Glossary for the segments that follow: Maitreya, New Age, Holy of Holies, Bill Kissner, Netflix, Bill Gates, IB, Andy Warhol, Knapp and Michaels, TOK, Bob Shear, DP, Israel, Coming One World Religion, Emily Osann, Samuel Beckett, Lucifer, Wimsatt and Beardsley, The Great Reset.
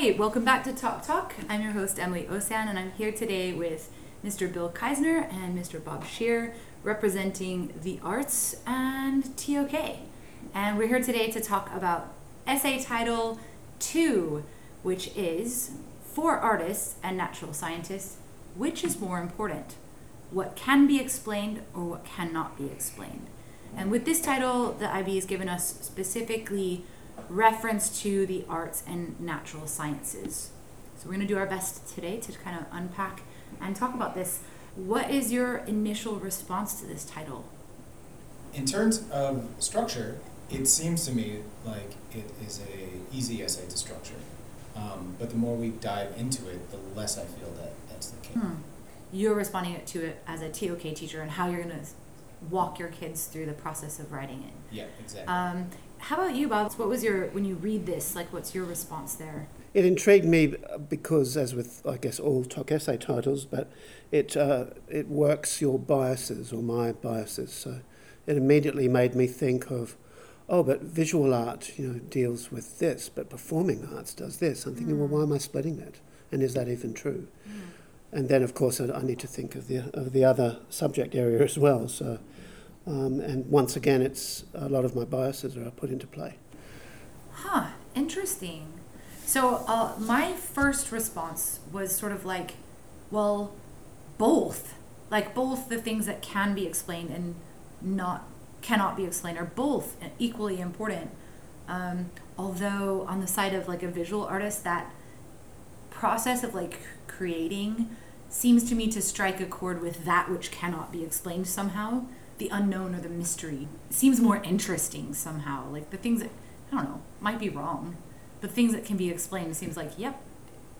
Hi, welcome back to Talk Talk. I'm your host, Emily Osann, and I'm here today with Mr. Bill Kissner and Mr. Bob Shear, representing the arts and TOK. And we're here today to talk about essay title 2, which is, for artists and natural scientists, which is more important? What can be explained or what cannot be explained? And with this title, the IB has given us specifically reference to the arts and natural sciences. So we're going to do our best today to kind of unpack and talk about this. What is your initial response to this title? In terms of structure, it seems to me like it is an easy essay to structure. But the more we dive into it, the less I feel that that's the case. You're responding to it as a TOK teacher and how you're going to walk your kids through the process of writing it. Yeah, exactly. How about you, Bob? What was your, when you read this, like what's your response there? It intrigued me because, as with, I guess, all TOK essay titles, but it works your biases, or my biases. So it immediately made me think of, oh, but visual art, deals with this, but performing arts does this. I'm thinking, well, why am I splitting that? And is that even true? And then, of course, I need to think of the other subject area as well. So. And once again, it's a lot of my biases are put into play. Interesting. So my first response was sort of like, well, both. Like both the things that can be explained and cannot be explained are both equally important. Although on the side of like a visual artist, that process of like creating seems to me to strike a chord with that which cannot be explained somehow. The unknown or the mystery seems more interesting somehow. Like the things that, I don't know, might be wrong. The things that can be explained seems like, yep,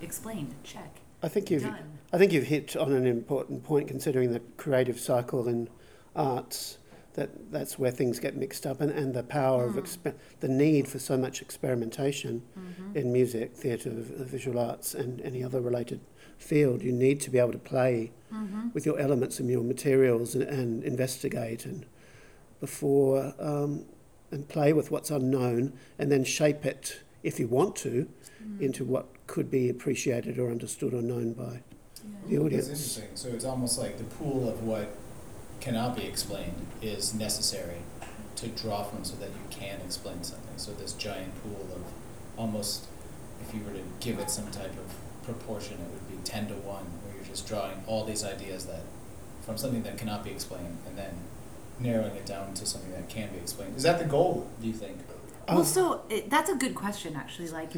explained, check. I think you've hit on an important point considering the creative cycle in arts, that's where things get mixed up and the power of the need for so much experimentation in music, theatre, visual arts and any other related field. You need to be able to play with your elements and your materials and investigate and play with what's unknown and then shape it, if you want to, into what could be appreciated or understood or known by the audience. That's interesting. So it's almost like the pool of what cannot be explained is necessary to draw from so that you can explain something. So this giant pool of almost, if you were to give it some type of proportion, it would be 10 to 1, where you're just drawing all these ideas that from something that cannot be explained and then narrowing it down to something that can be explained. Is that the goal, do you think? Well, so that's a good question, actually. Like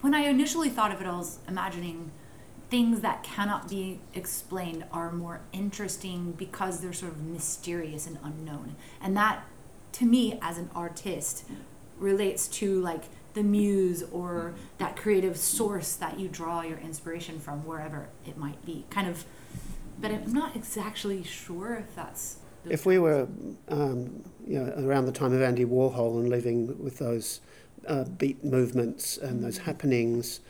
when I initially thought of it, I was imagining things that cannot be explained are more interesting because they're sort of mysterious and unknown. And that, to me, as an artist, relates to like the muse or that creative source that you draw your inspiration from, wherever it might be, kind of. But I'm not exactly sure if that's. If we were, around the time of Andy Warhol and living with those beat movements and those happenings,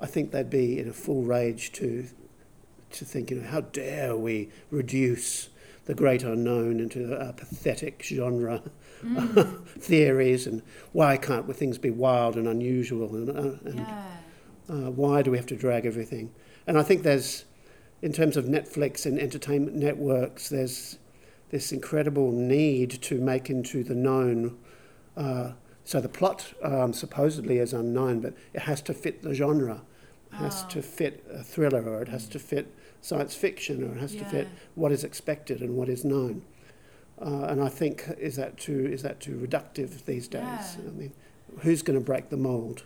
I think they'd be in a full rage to think, how dare we reduce the great unknown into a pathetic genre theories, and why can't things be wild and unusual, and why do we have to drag everything? And I think there's, in terms of Netflix and entertainment networks, there's this incredible need to make into the known. So the plot supposedly is unknown, but it has to fit the genre. It has to fit a thriller, or it has to fit science fiction, or it has to fit what is expected and what is known. And I think, is that too reductive these days? I mean, who's going to break the mould?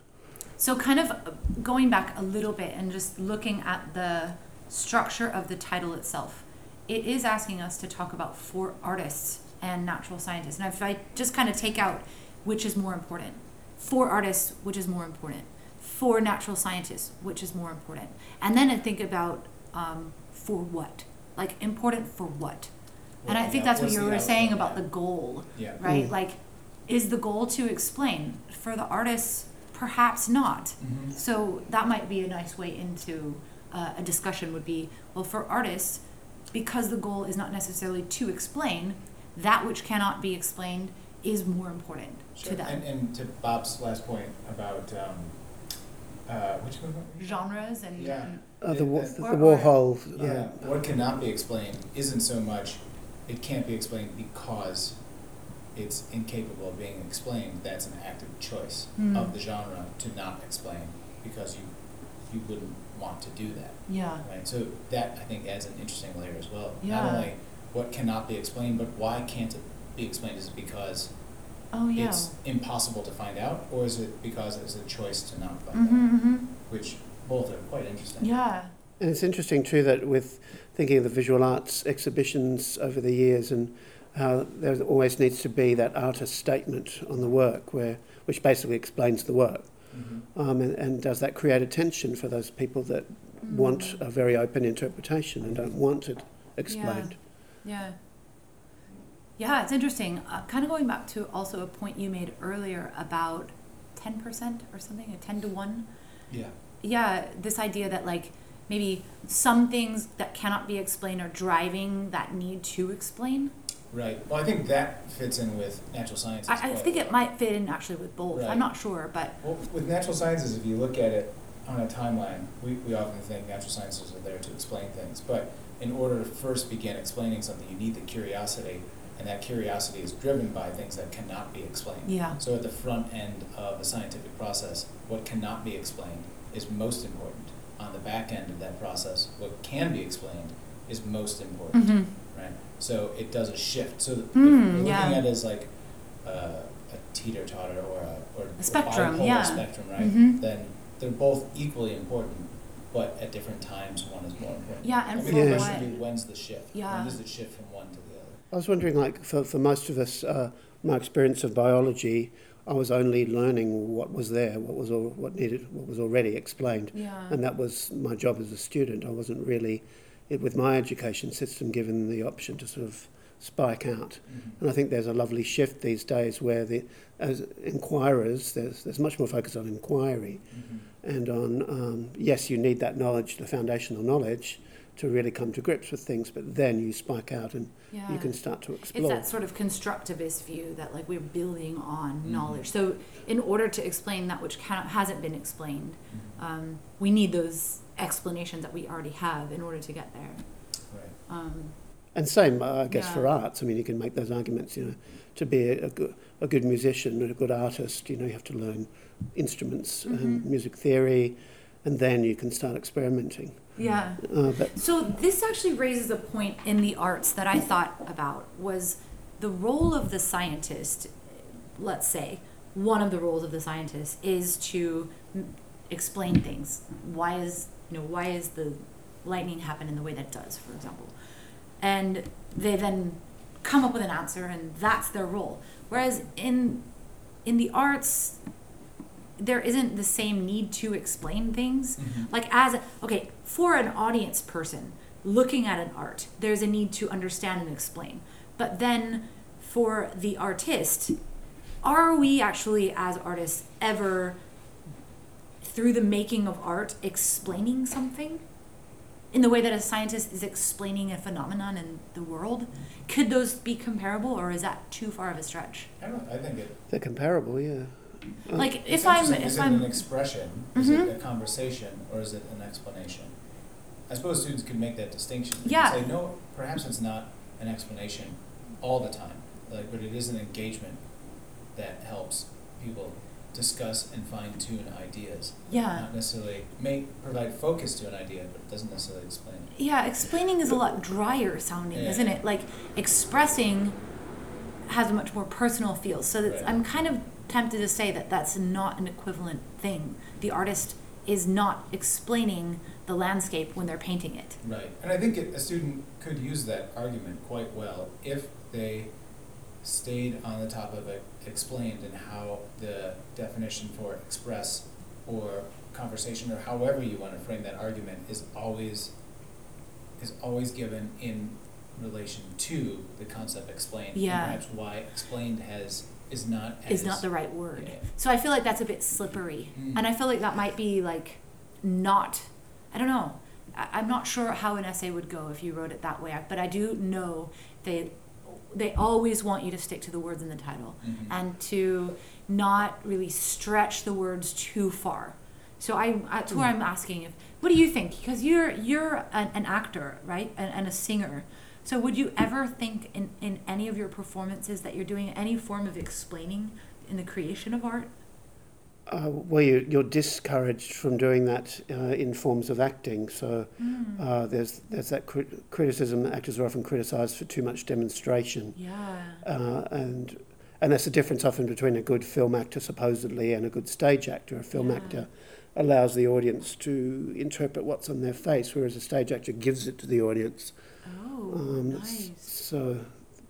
So kind of going back a little bit and just looking at the structure of the title itself, it is asking us to talk about for artists and natural scientists. And if I just kind of take out which is more important, for artists, which is more important, for natural scientists, which is more important. And then I think about for what? Like important for what? And I think that's what you were saying about the goal, right? Like, is the goal to explain? For the artists, perhaps not. So that might be a nice way into a discussion would be, well, for artists, because the goal is not necessarily to explain, that which cannot be explained is more important to them. And to Bob's last point about genres and... Yeah. The Warhol... what cannot be explained isn't so much, it can't be explained because it's incapable of being explained. That's an active choice of the genre to not explain, because you wouldn't want to do that. Yeah. Right? So that, I think, adds an interesting layer as well. Yeah. Not only what cannot be explained, but why can't it be explained? Is it because... Oh, yeah. It's impossible to find out, or is it because it's a choice to not find out? Which both are quite interesting. Yeah. And it's interesting, too, that with thinking of the visual arts exhibitions over the years, and how there always needs to be that artist statement on the work, which basically explains the work, and does that create a tension for those people that want a very open interpretation and don't want it explained? Yeah. Yeah, it's interesting. Kind of going back to also a point you made earlier about 10% or something, a 10-to-1. Yeah. Yeah, this idea that like maybe some things that cannot be explained are driving that need to explain. Right. Well, I think that fits in with natural sciences. I think it might fit in actually with both. Right. I'm not sure, but... Well, with natural sciences, if you look at it on a timeline, we often think natural sciences are there to explain things. But in order to first begin explaining something, you need the curiosity. And that curiosity is driven by things that cannot be explained. Yeah. So at the front end of a scientific process, what cannot be explained is most important. On the back end of that process, what can be explained is most important. Right? So it does a shift. So if you're looking at it as like a teeter-totter or a spectrum, bipolar spectrum, right? Then they're both equally important, but at different times, one is more important. Yeah, and for the question would be, when's the shift? Yeah. When does it shift from one to the other? I was wondering, like, for most of us, my experience of biology, I was only learning what was there, what was already explained, and that was my job as a student. I wasn't really, with my education system, given the option to sort of spike out. And I think there's a lovely shift these days where as inquirers, there's much more focus on inquiry, and on yes, you need that knowledge, the foundational knowledge, to really come to grips with things, but then you spike out and you can start to explore. It's that sort of constructivist view that like we're building on knowledge. So in order to explain that which hasn't been explained, we need those explanations that we already have in order to get there. Right. And same, I guess, for arts. I mean, you can make those arguments, you know, to be a good musician and a good artist, you know, you have to learn instruments and music theory, and then you can start experimenting. Yeah. So this actually raises a point in the arts that I thought about, was the role of the scientist. Let's say one of the roles of the scientist is to explain things. Why is the lightning happen in the way that it does, for example? And they then come up with an answer, and that's their role. Whereas in the arts, there isn't the same need to explain things. Like for an audience person looking at an art, there's a need to understand and explain. But then for the artist, are we actually as artists ever, through the making of art, explaining something in the way that a scientist is explaining a phenomenon in the world? Could those be comparable, or is that too far of a stretch? I think they're comparable, yeah. Like if I'm an expression, is it a conversation, or is it an explanation? I suppose students could make that distinction. Yeah. Say no, perhaps it's not an explanation all the time, but it is an engagement that helps people discuss and fine-tune ideas. Yeah. Not necessarily provide focus to an idea, but it doesn't necessarily explain it. Yeah, explaining is a lot drier sounding, isn't it? Like expressing has a much more personal feel. So that's, I'm kind of tempted to say that that's not an equivalent thing. The artist is not explaining the landscape when they're painting it. Right. And I think a student could use that argument quite well if they stayed on the top of it, explained, and how the definition for express or conversation, or however you want to frame that argument, is always given in relation to the concept explained. Yeah. And perhaps why explained is not the right word. Yeah. So I feel like that's a bit slippery. And I feel like that might be like not, I don't know. I'm not sure how an essay would go if you wrote it that way, but I do know they always want you to stick to the words in the title and to not really stretch the words too far. So that's where I'm asking if, what do you think? Because you're an actor, right, and a singer. So would you ever think in any of your performances that you're doing any form of explaining in the creation of art? Well, you're discouraged from doing that in forms of acting. So there's that criticism. Actors are often criticised for too much demonstration. Yeah. And that's the difference often between a good film actor, supposedly, and a good stage actor. A film actor allows the audience to interpret what's on their face, whereas a stage actor gives it to the audience. Oh, nice. So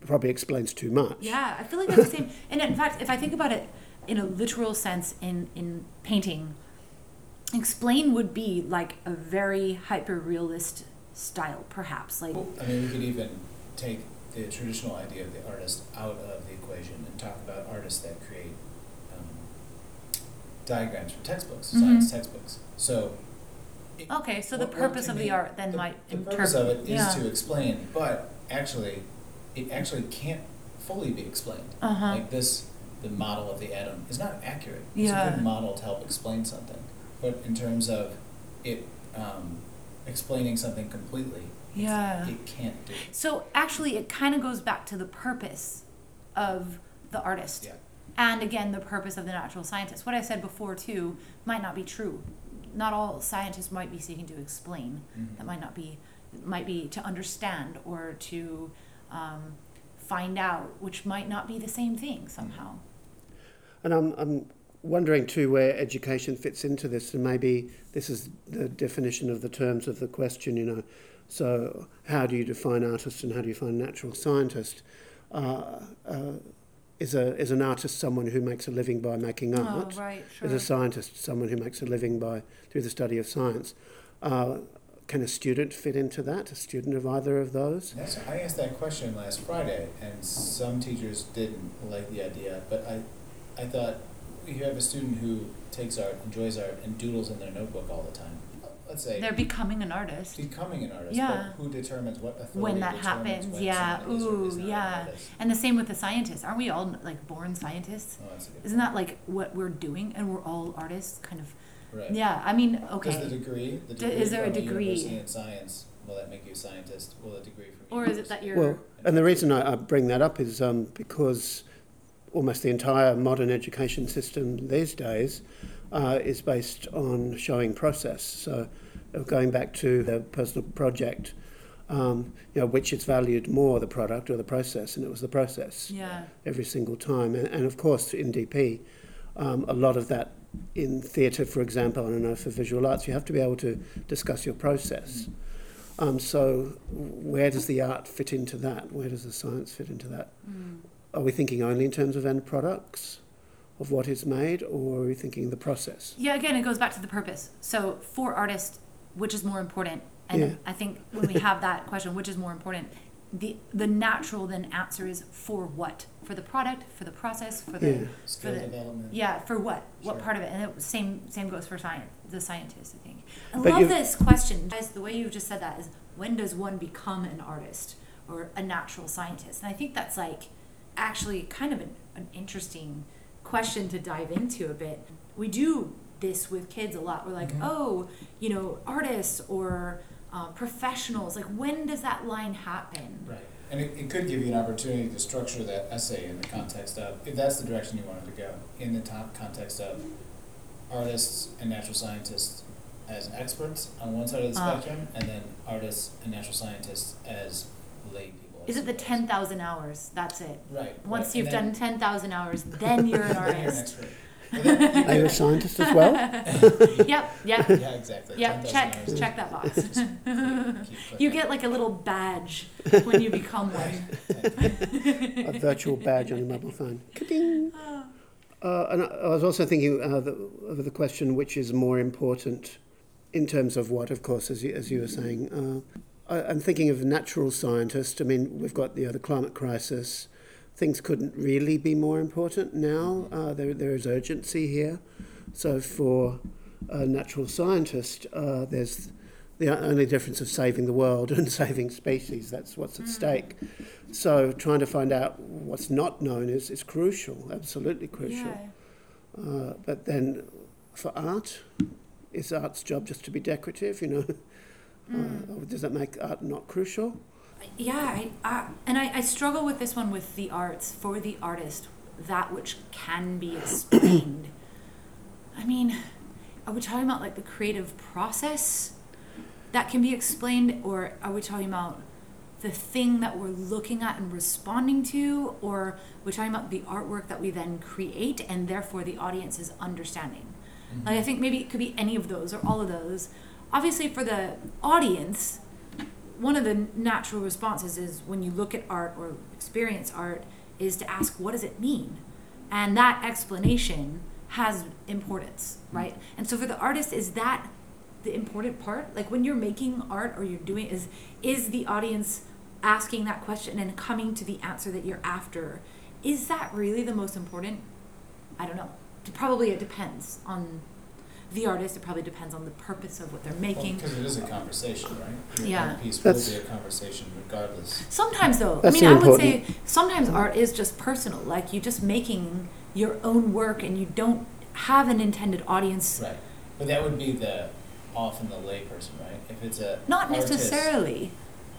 probably explains too much. Yeah, I feel like that's the same. And in fact, if I think about it, in a literal sense, in painting, explain would be like a very hyper-realist style, perhaps. Like, well, I mean, you could even take the traditional idea of the artist out of the equation and talk about artists that create diagrams for textbooks, science textbooks. So, the purpose of the art then might... The purpose of it is to explain, but actually, it actually can't fully be explained. Uh-huh. Like this... The model of the atom is not accurate. It's a good model to help explain something. But in terms of it explaining something completely, it can't do it. So actually it kind of goes back to the purpose of the artist. Yeah. And again, the purpose of the natural scientist. What I said before, too, might not be true. Not all scientists might be seeking to explain. Mm-hmm. That might not be, it might be to understand or to find out, which might not be the same thing somehow. And I'm wondering too where education fits into this, and maybe this is the definition of the terms of the question, you know. So how do you define artist and how do you define natural scientist? Is an artist someone who makes a living by making art? Oh, right, sure. Is a scientist someone who makes a living through the study of science? Can a student fit into that? A student of either of those? I asked that question last Friday, and some teachers didn't like the idea, but I thought, you have a student who takes art, enjoys art, and doodles in their notebook all the time. Let's say... They're becoming an artist. Yeah. But who determines what authority when that happens, when an artist. And the same with the scientists. Aren't we all, like, born scientists? Oh, that's a good point. Isn't that, like, what we're doing? And we're all artists, kind of... Right. Yeah, I mean, okay. Is there a degree? University in science, will that make you a scientist? Will a degree from Or is it that you're... Well, and the reason I bring that up is because almost the entire modern education system these days is based on showing process. So going back to the personal project, which is valued more, the product or the process, and it was the process every single time. And of course, in DP, a lot of that in theatre, for example, and I know for visual arts, you have to be able to discuss your process. So where does the art fit into that? Where does the science fit into that? Are we thinking only in terms of end products, of what is made, or are we thinking the process? Yeah, again, it goes back to the purpose. So for artists, which is more important? And I think when we have that question, which is more important, the natural then answer is for what? For the product, for the process, for the skill development. Yeah, for what? Sure. What part of it? And it, same goes for the scientist, I think. I love this question. Guys, the way you've just said that is, when does one become an artist or a natural scientist? And I think that's like actually kind of an interesting question to dive into a bit. We do this with kids a lot. We're like, artists or professionals, like when does that line happen? Right, and it could give you an opportunity to structure that essay in the context of, if that's the direction you wanted to go, in the top context of artists and natural scientists as experts on one side of the spectrum, and then artists and natural scientists as lay people. Is it the 10,000 hours? That's it. Right. Once you've done 10,000 hours, then you're an artist. Are you a scientist as well? Yep. Yeah, exactly. Yep, check that box. You get like a little badge when you become one. A virtual badge on your mobile phone. Ka-ding. And I was also thinking of the question, which is more important in terms of what, of course, as you were saying. I'm thinking of natural scientists. I mean, we've got the climate crisis. Things couldn't really be more important now. There is urgency here. So for a natural scientist, there's the only difference of saving the world and saving species. That's what's at stake. So trying to find out what's not known is crucial, absolutely crucial. But then for art, is art's job just to be decorative, you know? Or does that make art not crucial? Yeah, I struggle with this one with the arts, for the artist, that which can be explained. I mean, are we talking about like the creative process that can be explained, or are we talking about the thing that we're looking at and responding to, or we're talking about the artwork that we then create and therefore the audience is understanding? Mm-hmm. Like, I think maybe it could be any of those or all of those. Obviously for the audience, one of the natural responses is when you look at art or experience art is to ask, what does it mean? And that explanation has importance, right? And so for the artist, is that the important part? Like when you're making art or you're doing, is the audience asking that question and coming to the answer that you're after? Is that really the most important? I don't know. Probably it depends on the artist, it probably depends on the purpose of what they're making. Because it is a conversation, right? Your piece will be a conversation regardless. Sometimes, though, I would say sometimes art is just personal. Like, you're just making your own work and you don't have an intended audience. Right. But that would be often the layperson, right? If it's a not artist, necessarily.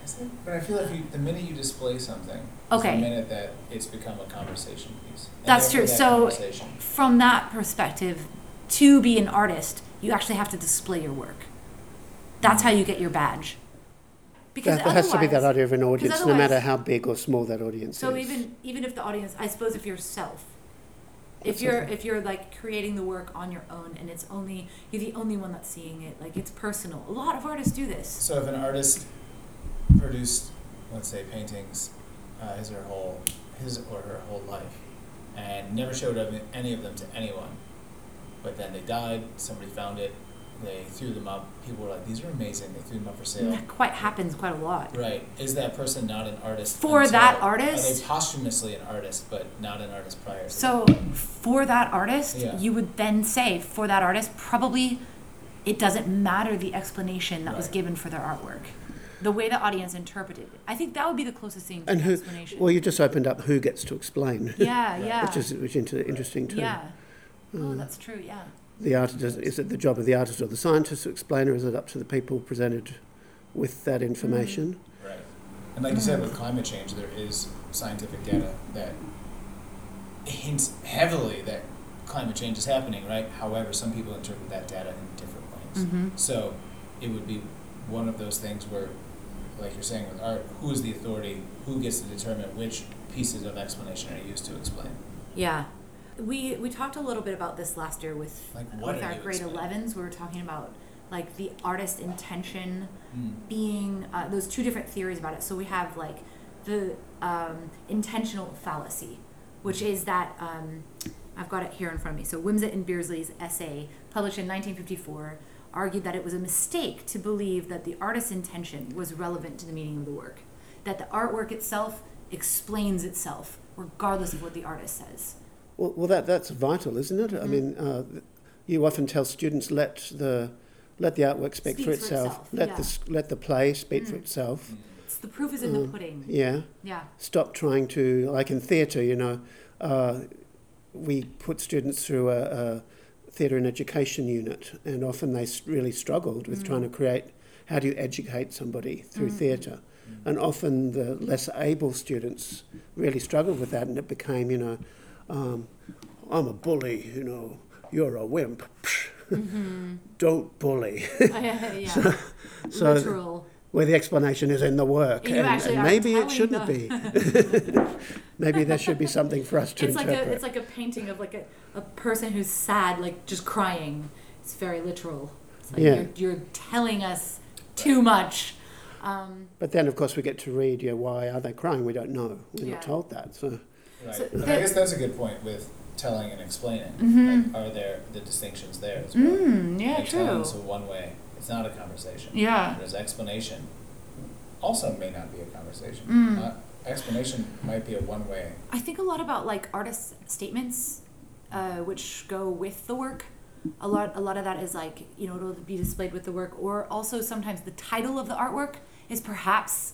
Is it? But I feel like the minute you display something, it's the minute that it's become a conversation piece. And that's true. So from that perspective, to be an artist, you actually have to display your work. That's how you get your badge. Because there has to be that idea of an audience, no matter how big or small that audience is. So even if the audience, I suppose, if you're self, if you're like creating the work on your own and it's only you're the only one that's seeing it, like, it's personal. A lot of artists do this. So if an artist produced, let's say, paintings, his or her whole life, and never showed any of them to anyone. But then they died, somebody found it, they threw them up, people were like, these are amazing, they threw them up for sale. And that happens quite a lot. Right. Is that person not an artist? For that artist? Are they posthumously an artist, but not an artist prior? So for that artist, you would then say, for that artist, probably it doesn't matter the explanation that was given for their artwork. The way the audience interpreted it. I think that would be the closest thing to an explanation. Well, you just opened up who gets to explain. Yeah, yeah. Which is interesting too. Yeah. Oh, that's true, yeah. The artist, is it the job of the artist or the scientist to explain, or is it up to the people presented with that information? Mm. Right. And like you said, with climate change, there is scientific data that hints heavily that climate change is happening, right? However, some people interpret that data in different ways. Mm-hmm. So it would be one of those things where, like you're saying with art, who is the authority, who gets to determine which pieces of explanation are used to explain? Yeah. We talked a little bit about this last year with our grade 11s. We were talking about like the artist intention being those two different theories about it. So we have like the intentional fallacy, which is that I've got it here in front of me. So Wimsatt and Beardsley's essay, published in 1954, argued that it was a mistake to believe that the artist's intention was relevant to the meaning of the work, that the artwork itself explains itself regardless of what the artist says. Well, that's vital, isn't it? Mm-hmm. I mean, you often tell students, let the artwork speak for itself. Let the play speak for itself. It's the proof is in the pudding. Yeah. Yeah. Stop trying to, like in theatre, you know, we put students through a theatre and education unit, and often they really struggled with trying to create, how do you educate somebody through theatre? Mm-hmm. And often the less able students really struggled with that, and it became, you know, I'm a bully, you know, you're a wimp. Mm-hmm. Don't bully. Yeah. So literal. Where the explanation is in the work. And maybe it shouldn't be. Maybe there should be something for us to interpret. It's like a painting of like a person who's sad, like just crying. It's very literal. It's like you're telling us too much. But then, of course, we get to read, why are they crying? We don't know. We're not told that, so... Right. So I guess that's a good point with telling and explaining. Mm-hmm. Like, are there the distinctions there as well? True. Telling is one way. It's not a conversation. Yeah. Whereas explanation also may not be a conversation. Explanation might be a one way. I think a lot about like artist statements, which go with the work. A lot of that is like, you know, it'll be displayed with the work, or also sometimes the title of the artwork is perhaps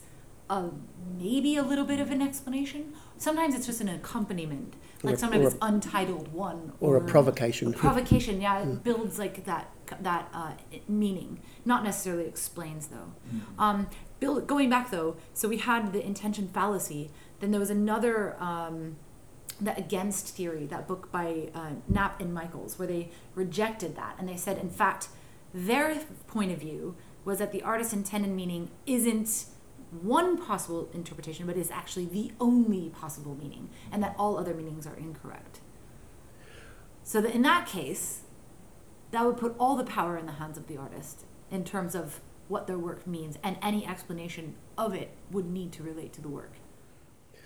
maybe a little bit of an explanation. Sometimes it's just an accompaniment. Like sometimes it's Untitled One. Or a provocation. A provocation, yeah. It builds like that meaning. Not necessarily explains, though. Mm-hmm. Going back, though, so we had the intention fallacy. Then there was another, the against theory, that book by Knapp and Michaels, where they rejected that. And they said, in fact, their point of view was that the artist's intended meaning isn't one possible interpretation, but is actually the only possible meaning, and that all other meanings are incorrect. So that in that case, that would put all the power in the hands of the artist in terms of what their work means, and any explanation of it would need to relate to the work.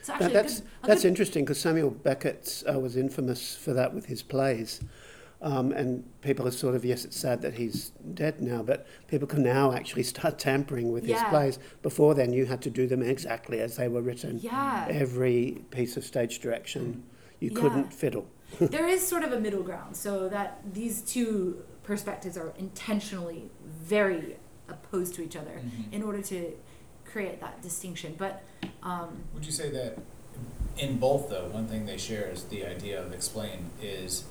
So actually, that's interesting, because Samuel Beckett was infamous for that with his plays. And people are sort of, yes, it's sad that he's dead now, but people can now actually start tampering with his plays. Before then, you had to do them exactly as they were written. Yeah. Every piece of stage direction, you couldn't fiddle. There is sort of a middle ground, so that these two perspectives are intentionally very opposed to each other in order to create that distinction. But would you say that in both, though, one thing they share is the idea of explain is...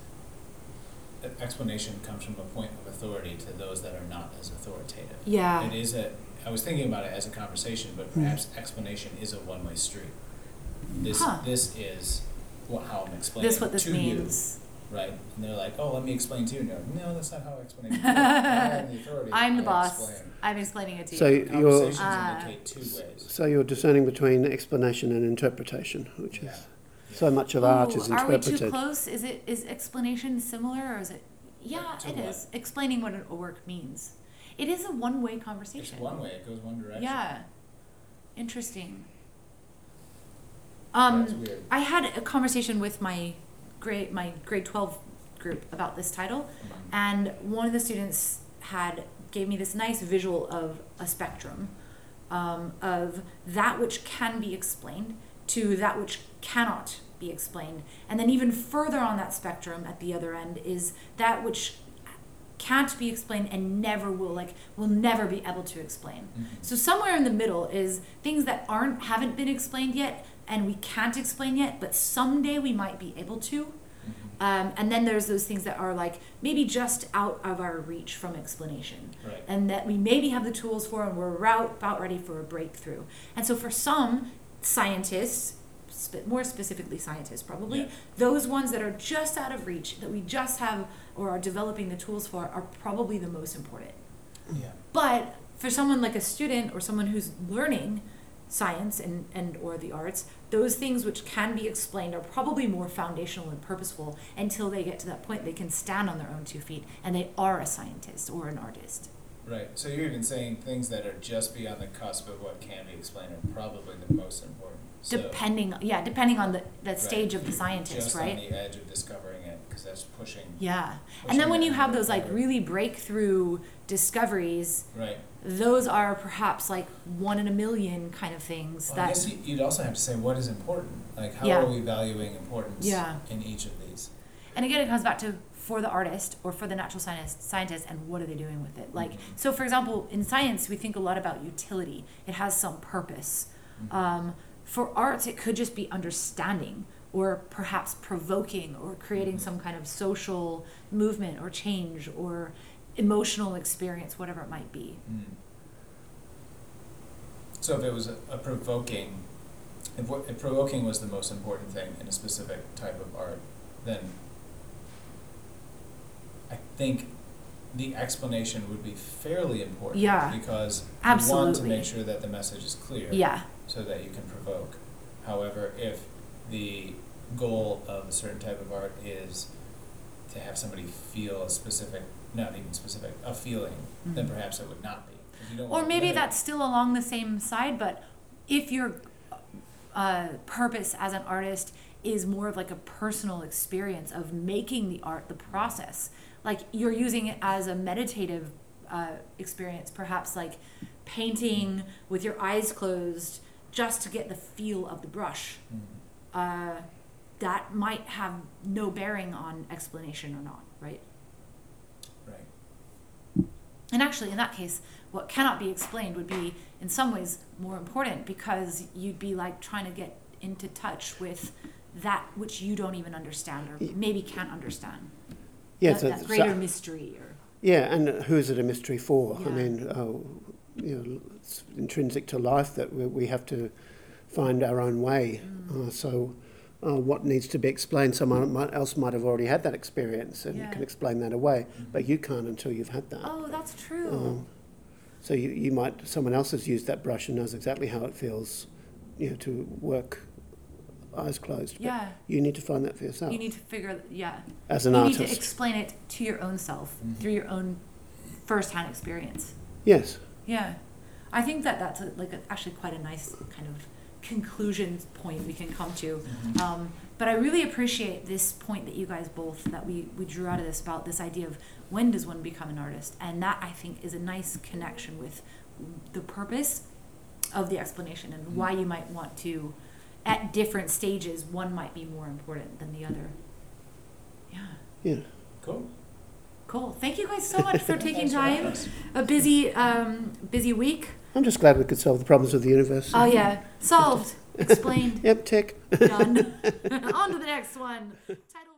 explanation comes from a point of authority to those that are not as authoritative. Yeah. It is I was thinking about it as a conversation, but perhaps explanation is a one-way street. This is how I'm explaining this, what this to means. You, right? And they're like, oh, let me explain to you. No, that's not how explanation works. I'm the authority. I'm the boss. I'm explaining it to you. So conversations indicate two ways. So you're discerning between explanation and interpretation, which is... So much of art is interpreted. Are we too close? Is explanation similar, or is it? Yeah, it is. Explaining what a work means. It is a one-way conversation. It's one way. It goes one direction. Yeah. Interesting. That's weird. I had a conversation with my grade 12 group about this title, and one of the students gave me this nice visual of a spectrum, of that which can be explained to that which cannot be explained. And then even further on that spectrum at the other end is that which can't be explained and will never be able to explain. Mm-hmm. So somewhere in the middle is things that haven't been explained yet, and we can't explain yet, but someday we might be able to. Mm-hmm. And then there's those things that are like maybe just out of our reach from explanation. Right. And that we maybe have the tools for, and we're about ready for a breakthrough. And so for some scientists, more specifically scientists probably, those ones that are just out of reach, that we just have or are developing the tools for, are probably the most important. Yeah. But for someone like a student or someone who's learning science and or the arts, those things which can be explained are probably more foundational and purposeful. Until they get to that point, they can stand on their own 2 feet, and they are a scientist or an artist. Right. So you're even saying things that are just beyond the cusp of what can be explained are probably the most important. So, depending on the stage of the scientist, just right? Just on the edge of discovering it, because that's pushing. Yeah. And then when you have those like really breakthrough discoveries, right? Those are perhaps like one in a million kind of things. Well, I guess you'd also have to say what is important. Like how are we valuing importance in each of these? And again, it comes back to for the artist or for the natural scientist, and what are they doing with it? Like, so for example, in science, we think a lot about utility. It has some purpose. Mm-hmm. For arts, it could just be understanding, or perhaps provoking, or creating some kind of social movement or change or emotional experience, whatever it might be. Mm-hmm. So if it was a provoking, if provoking was the most important thing in a specific type of art, then I think the explanation would be fairly important, because you want to make sure that the message is clear so that you can provoke. However, if the goal of a certain type of art is to have somebody feel a feeling, then perhaps it would not be. Or maybe that's still along the same side, but if your purpose as an artist is more of like a personal experience of making the art, the process, like you're using it as a meditative experience, perhaps like painting with your eyes closed just to get the feel of the brush, that might have no bearing on explanation or not, right? Right. And actually, in that case, what cannot be explained would be in some ways more important, because you'd be like trying to get into touch with that which you don't even understand or maybe can't understand. Yeah, that greater mystery. Yeah, and who is it a mystery for? Yeah. I mean, it's intrinsic to life that we have to find our own way. Mm. So what needs to be explained? Someone else might have already had that experience and can explain that away, but you can't until you've had that. Oh, that's true. So you might, someone else has used that brush and knows exactly how it feels, to work eyes closed. Yeah. But you need to find that for yourself. You need to figure, as an artist. You need to explain it to your own self through your own first-hand experience. Yes. Yeah. I think that's actually quite a nice kind of conclusion point we can come to. But I really appreciate this point that you guys that we drew out of this about this idea of when does one become an artist? And that, I think, is a nice connection with the purpose of the explanation and why you might want to, at different stages, one might be more important than the other. Yeah. Yeah. Cool. Thank you guys so much for taking time. A busy week. I'm just glad we could solve the problems of the universe. Oh, yeah. Solved. Explained. Yep, tick. Done. On to the next one. Title